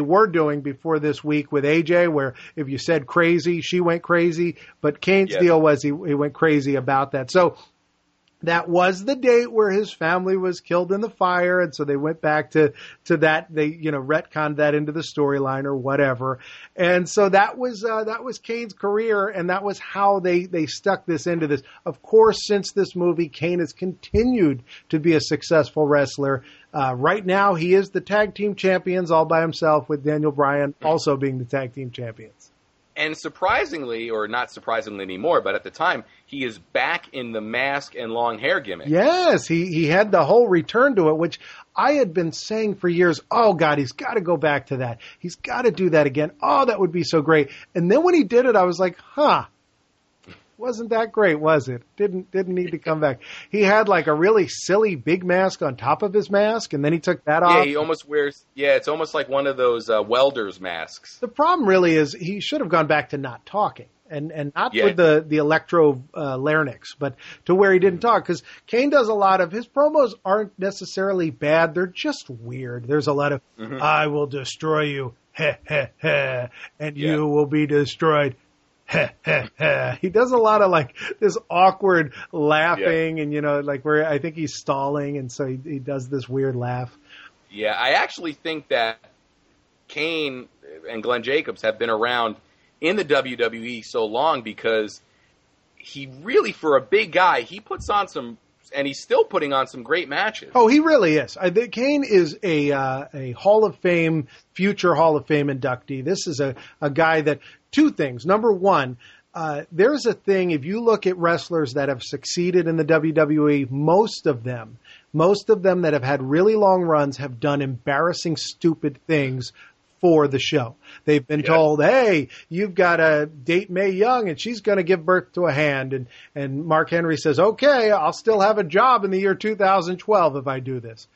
were doing before this week with AJ, where if you said crazy, she went crazy. But Kane's deal was he went crazy about that. So that was the date where his family was killed in the fire, and so they went back to that. They, you know, retconned that into the storyline or whatever. And so that was Kane's career, and that was how they stuck this into this. Of course, since this movie, Kane has continued to be a successful wrestler. Right now, he is the tag team champions all by himself, with Daniel Bryan also being the tag team champions. And surprisingly, or not surprisingly anymore, but at the time, he is back in the mask and long hair gimmick. Yes, he had the whole return to it, which I had been saying for years, oh, God, he's got to go back to that. He's got to do that again. Oh, that would be so great. And then when he did it, I was like, huh, wasn't that great, was it? Didn't need to come back. He had like a really silly big mask on top of his mask, and then he took that off. Yeah, he almost wears. Yeah, it's almost like one of those welder's masks. The problem really is he should have gone back to not talking, and not with the electro larynx, but to where he didn't talk, because Kane does a lot of his promos aren't necessarily bad. They're just weird. There's a lot of I will destroy you, heh heh heh, and you will be destroyed. He does a lot of like this awkward laughing and, you know, like where I think he's stalling. And so he does this weird laugh. Yeah. I actually think that Kane and Glenn Jacobs have been around in the WWE so long because he really, for a big guy, he puts on some, and he's still putting on some great matches. Oh, he really is. I think Kane is a Hall of Fame, future Hall of Fame inductee. This is a guy that, two things. Number one, there's a thing, if you look at wrestlers that have succeeded in the WWE, most of them that have had really long runs have done embarrassing, stupid things for the show. They've been told, hey, you've got to date Mae Young and she's going to give birth to a hand. And Mark Henry says, okay, I'll still have a job in the year 2012 if I do this.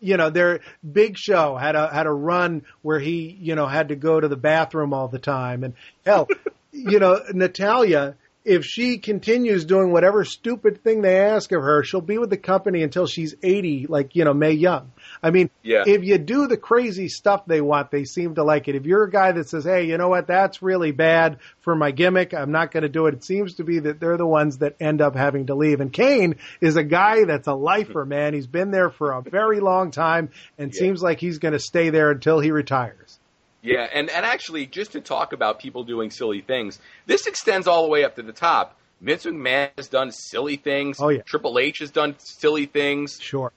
You know, their Big Show had a run where he, you know, had to go to the bathroom all the time. And hell, you know, Natalya, if she continues doing whatever stupid thing they ask of her, she'll be with the company until she's 80, like, you know, Mae Young. I mean, if you do the crazy stuff they want, they seem to like it. If you're a guy that says, hey, you know what, that's really bad for my gimmick, I'm not going to do it, it seems to be that they're the ones that end up having to leave. And Kane is a guy that's a lifer, man. He's been there for a very long time and seems like he's going to stay there until he retires. Yeah, and actually, just to talk about people doing silly things, this extends all the way up to the top. Vince McMahon has done silly things. Oh, yeah. Triple H has done silly things. Sure.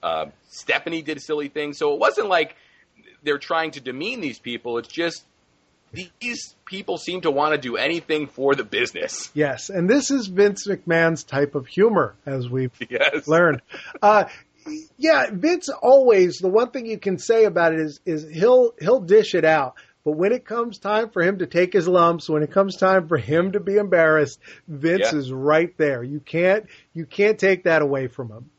Stephanie did silly things. So it wasn't like they're trying to demean these people. It's just these people seem to want to do anything for the business. Yes, and this is Vince McMahon's type of humor, as we've learned. Yeah, Vince always, the one thing you can say about it is he'll dish it out. But when it comes time for him to take his lumps, when it comes time for him to be embarrassed, Vince is right there. You can't take that away from him.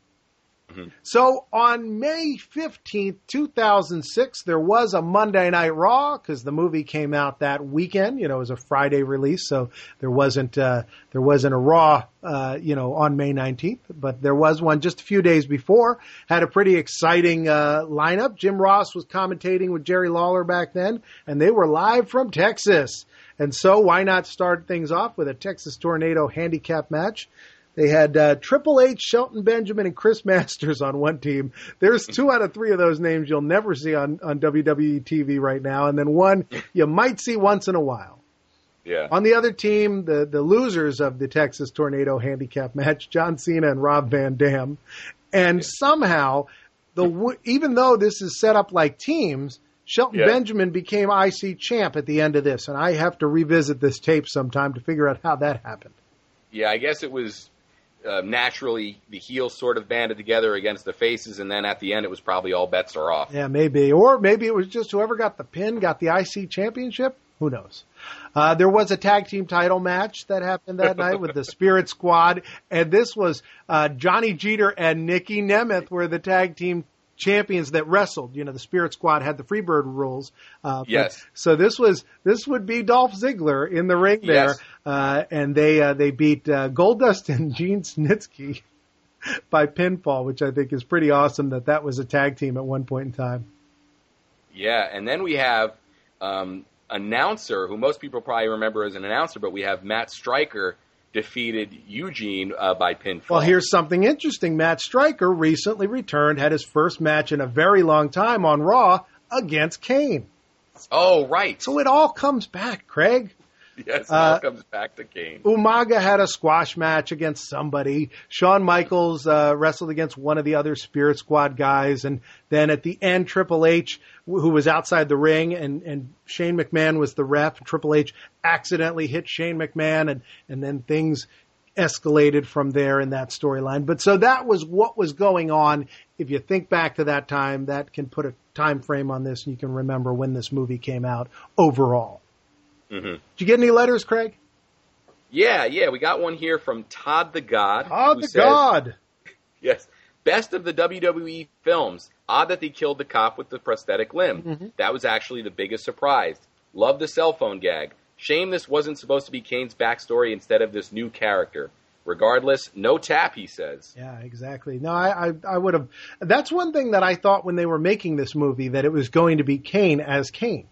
Mm-hmm. So on May 15th, 2006, there was a Monday Night Raw because the movie came out that weekend. You know, it was a Friday release, so there wasn't a Raw, you know, on May 19th, but there was one just a few days before. Had a pretty exciting lineup. Jim Ross was commentating with Jerry Lawler back then, and they were live from Texas. And so why not start things off with a Texas Tornado handicap match? They had Triple H, Shelton Benjamin, and Chris Masters on one team. There's 2 out of 3 of those names you'll never see on WWE TV right now, and then one you might see once in a while. Yeah. On the other team, the losers of the Texas Tornado handicap match, John Cena and Rob Van Dam. And somehow, even though this is set up like teams, Shelton Benjamin became IC champ at the end of this, and I have to revisit this tape sometime to figure out how that happened. Yeah, I guess it was... naturally, the heels sort of banded together against the faces, and then at the end, it was probably all bets are off. Yeah, maybe. Or maybe it was just whoever got the pin got the IC championship. Who knows? There was a tag team title match that happened that night with the Spirit Squad, and this was Johnny Jeter and Nikki Nemeth were the tag team champions that wrestled. You know, the Spirit Squad had the Freebird rules. So this would be Dolph Ziggler in the ring there. Yes. And they beat Goldust and Gene Snitsky by pinfall, which I think is pretty awesome that was a tag team at one point in time. Yeah, and then we have announcer, who most people probably remember as an announcer, but we have Matt Stryker defeated Eugene by pinfall. Well, here's something interesting. Matt Stryker recently returned, had his first match in a very long time on Raw against Kane. Oh, right. So it all comes back, Craig. Yes, it all comes back to Kane. Umaga had a squash match against somebody. Shawn Michaels wrestled against one of the other Spirit Squad guys. And then at the end, Triple H, who was outside the ring, and Shane McMahon was the ref. Triple H accidentally hit Shane McMahon, and then things escalated from there in that storyline. But so that was what was going on. If you think back to that time, that can put a time frame on this, and you can remember when this movie came out overall. Mm-hmm. Did you get any letters, Craig? Yeah. We got one here from Todd the God. Todd the God. Yes. Best of the WWE films. Odd that they killed the cop with the prosthetic limb. Mm-hmm. That was actually the biggest surprise. Love the cell phone gag. Shame this wasn't supposed to be Kane's backstory instead of this new character. Regardless, no tap, he says. Yeah, exactly. No, I would have. That's one thing that I thought when they were making this movie, that it was going to be Kane as Kane.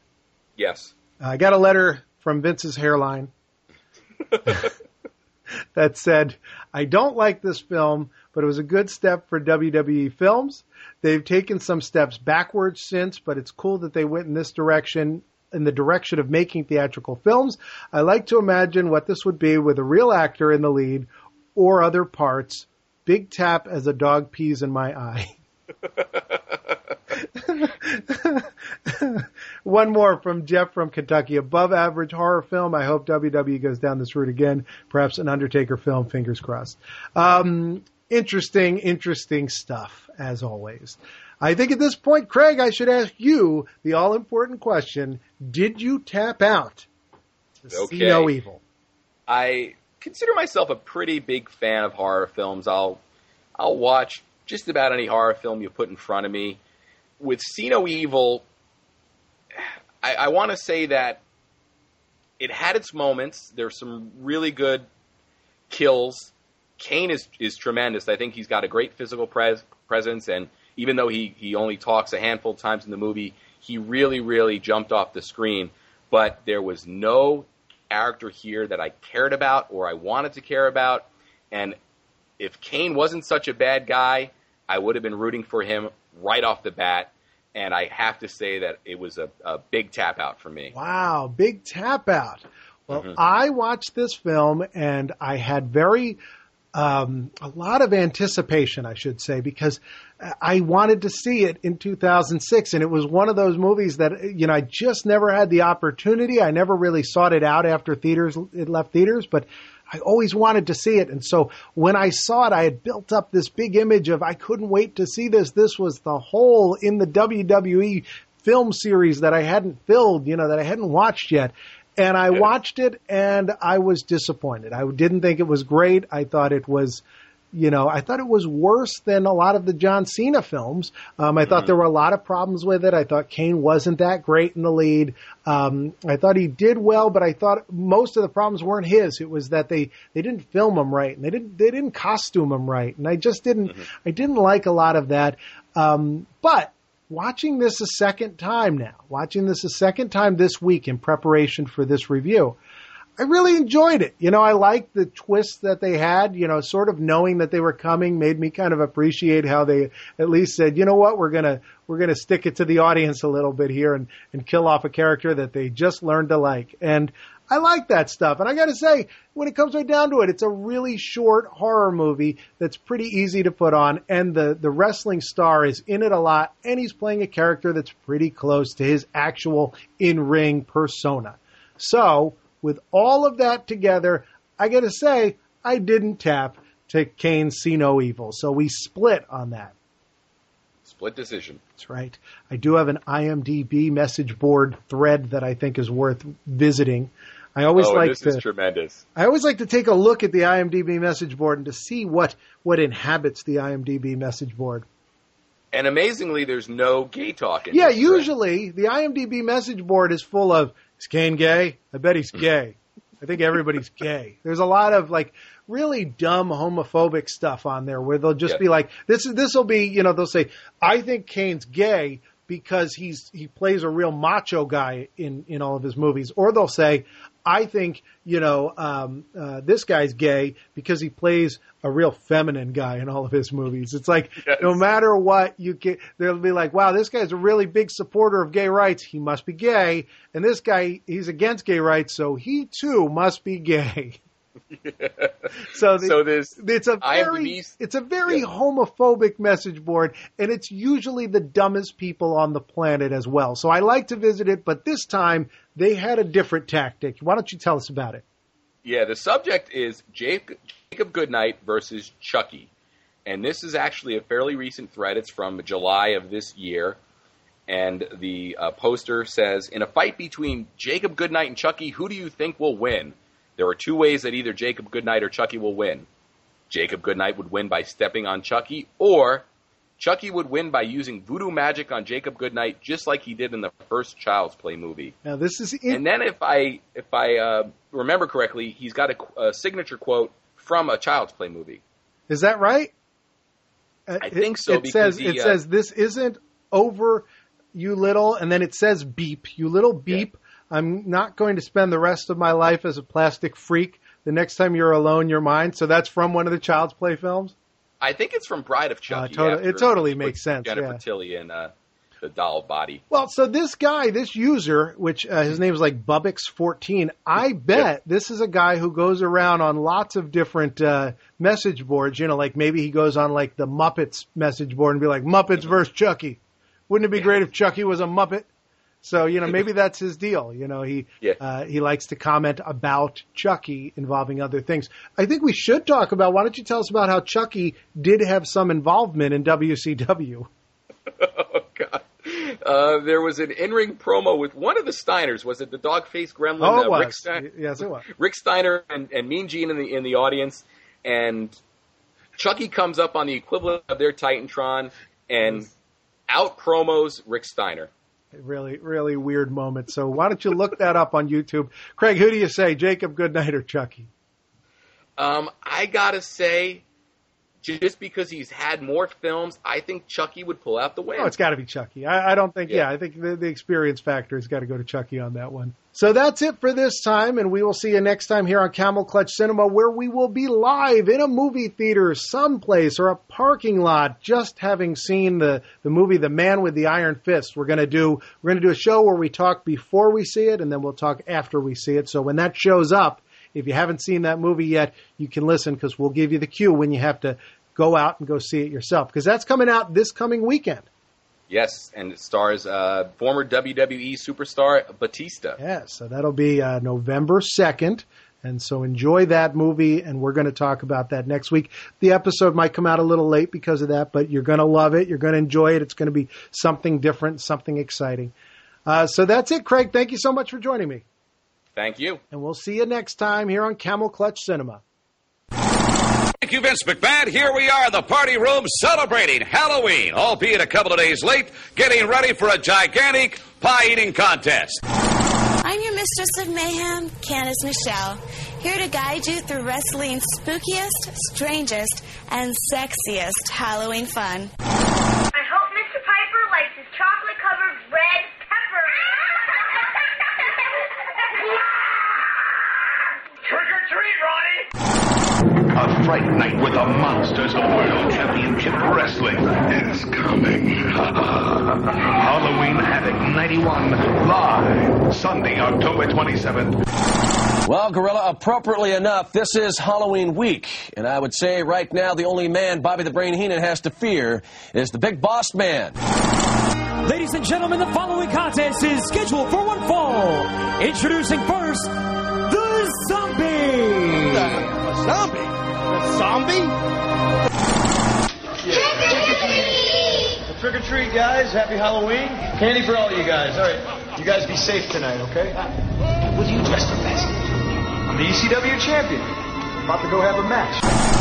Yes. I got a letter from Vince's hairline. that said, I don't like this film, but it was a good step for WWE Films. They've taken some steps backwards since, but it's cool that they went in this direction, in the direction of making theatrical films. I like to imagine what this would be with a real actor in the lead or other parts. Big tap as a dog pees in my eye. One more from Jeff from Kentucky. Above average horror film. I hope WWE goes down this route again. Perhaps an Undertaker film. Fingers crossed. Interesting stuff, as always. I think at this point, Craig, I should ask you the all-important question. Did you tap out to See No Evil? I consider myself a pretty big fan of horror films. I'll watch just about any horror film you put in front of me. With See No Evil, I want to say that it had its moments. There's some really good kills. Kane is tremendous. I think he's got a great physical presence, and even though he only talks a handful of times in the movie, he really, really jumped off the screen. But there was no character here that I cared about or I wanted to care about, and if Kane wasn't such a bad guy, I would have been rooting for him right off the bat, and I have to say that it was a big tap out for me. Wow, big tap out. Well, I watched this film, and I had a lot of anticipation, I should say, because I wanted to see it in 2006, and it was one of those movies that, you know, I just never had the opportunity. I never really sought it out after it left theaters, but I always wanted to see it. And so when I saw it, I had built up this big image of I couldn't wait to see this. This was the hole in the WWE film series that I hadn't filled, you know, that I hadn't watched yet. And I watched it, and I was disappointed. I didn't think it was great. I thought it was, you know, I thought it was worse than a lot of the John Cena films. I thought there were a lot of problems with it. I thought Kane wasn't that great in the lead. I thought he did well, but I thought most of the problems weren't his. It was that they didn't film him right, and they didn't costume him right, and I just didn't I didn't like a lot of that. But watching this a second time this week in preparation for this review, I really enjoyed it. You know, I liked the twists that they had, you know, sort of knowing that they were coming made me kind of appreciate how they at least said, you know what, we're going to stick it to the audience a little bit here and kill off a character that they just learned to like. And I like that stuff. And I got to say, when it comes right down to it, it's a really short horror movie that's pretty easy to put on. And the wrestling star is in it a lot, and he's playing a character that's pretty close to his actual in-ring persona. So with all of that together, I got to say, I didn't tap to Kane's See No Evil. So we split on that. Split decision. That's right. I do have an IMDb message board thread that I think is worth visiting. This is tremendous. I always like to take a look at the IMDb message board and to see what inhabits the IMDb message board. And amazingly, there's no gay talk in this usually thread. The IMDb message board is full of, is Kane gay? I bet he's gay. I think everybody's gay. There's a lot of like really dumb homophobic stuff on there where they'll just be like, this'll be, you know, they'll say, I think Kane's gay because he plays a real macho guy in all of his movies. Or they'll say, I think, you know, this guy's gay because he plays a real feminine guy in all of his movies. It's like, no matter what you get, they'll be like, wow, this guy's a really big supporter of gay rights. He must be gay. And this guy, he's against gay rights. So he too must be gay. It's a very homophobic message board, and it's usually the dumbest people on the planet as well. So I like to visit it, but this time they had a different tactic. Why don't you tell us about it? Yeah, the subject is Jacob Goodnight versus Chucky, and this is actually a fairly recent thread. It's from July of this year, and the poster says, in a fight between Jacob Goodnight and Chucky, who do you think will win? There are two ways that either Jacob Goodnight or Chucky will win. Jacob Goodnight would win by stepping on Chucky, or Chucky would win by using voodoo magic on Jacob Goodnight, just like he did in the first Child's Play movie. Now this is it. And then, if I remember correctly, he's got a signature quote from a Child's Play movie. Is that right? I think so. It says, "This isn't over, you little," and then it says, "Beep, you little beep." Yeah. I'm not going to spend the rest of my life as a plastic freak, The Next Time You're Alone, You're Mine. So that's from one of the Child's Play films? I think it's from Bride of Chucky. It totally makes sense. Jennifer Tilly and the doll body. Well, so this guy, this user, which his name is like Bubix14, I bet this is a guy who goes around on lots of different message boards. You know, like maybe he goes on like the Muppets message board and be like, Muppets versus Chucky. Wouldn't it be great if Chucky was a Muppet? So, you know, maybe that's his deal. You know, he likes to comment about Chucky involving other things. I think we should talk about, why don't you tell us about how Chucky did have some involvement in WCW? Oh, God. There was an in-ring promo with one of the Steiners. Was it the dog-faced gremlin? Oh, it was. Rick Steiner, yes, it was. Rick Steiner and Mean Gene in the audience. And Chucky comes up on the equivalent of their Titantron and out promos Rick Steiner. Really, really weird moment. So why don't you look that up on YouTube? Craig, who do you say, Jacob Goodnight or Chucky? I got to say, just because he's had more films, I think Chucky would pull out the win. Oh, it's got to be Chucky. I don't think, I think the experience factor has got to go to Chucky on that one. So that's it for this time, and we will see you next time here on Camel Clutch Cinema, where we will be live in a movie theater someplace or a parking lot, just having seen the movie The Man with the Iron Fist. We're going to do a show where we talk before we see it, and then we'll talk after we see it. So when that shows up, if you haven't seen that movie yet, you can listen, because we'll give you the cue when you have to go out and go see it yourself, because that's coming out this coming weekend. Yes, and it stars former WWE superstar Batista. Yes, so that'll be November 2nd, and so enjoy that movie, and we're going to talk about that next week. The episode might come out a little late because of that, but you're going to love it. You're going to enjoy it. It's going to be something different, something exciting. So that's it, Craig. Thank you so much for joining me. Thank you. And we'll see you next time here on Camel Clutch Cinema. Thank you, Vince McMahon. Here we are in the party room celebrating Halloween, albeit a couple of days late, getting ready for a gigantic pie-eating contest. I'm your mistress of mayhem, Candice Michelle, here to guide you through wrestling's spookiest, strangest, and sexiest Halloween fun. I hope Mr. Piper likes his chocolate-covered red pepper. Trick or treat, Ronnie! A Fright Night with the Monsters of World Championship Wrestling is coming. Halloween Havoc 91, live, Sunday, October 27th. Well, Gorilla, appropriately enough, this is Halloween week. And I would say right now the only man Bobby the Brain Heenan has to fear is the Big Boss Man. Ladies and gentlemen, the following contest is scheduled for one fall. Introducing first, the Zombie. The Zombie? Zombie? Yeah. Trick or treat! Trick or treat, guys. Happy Halloween. Candy for all you guys. All right. You guys be safe tonight, okay? What do you dress for best? I'm the ECW champion. About to go have a match.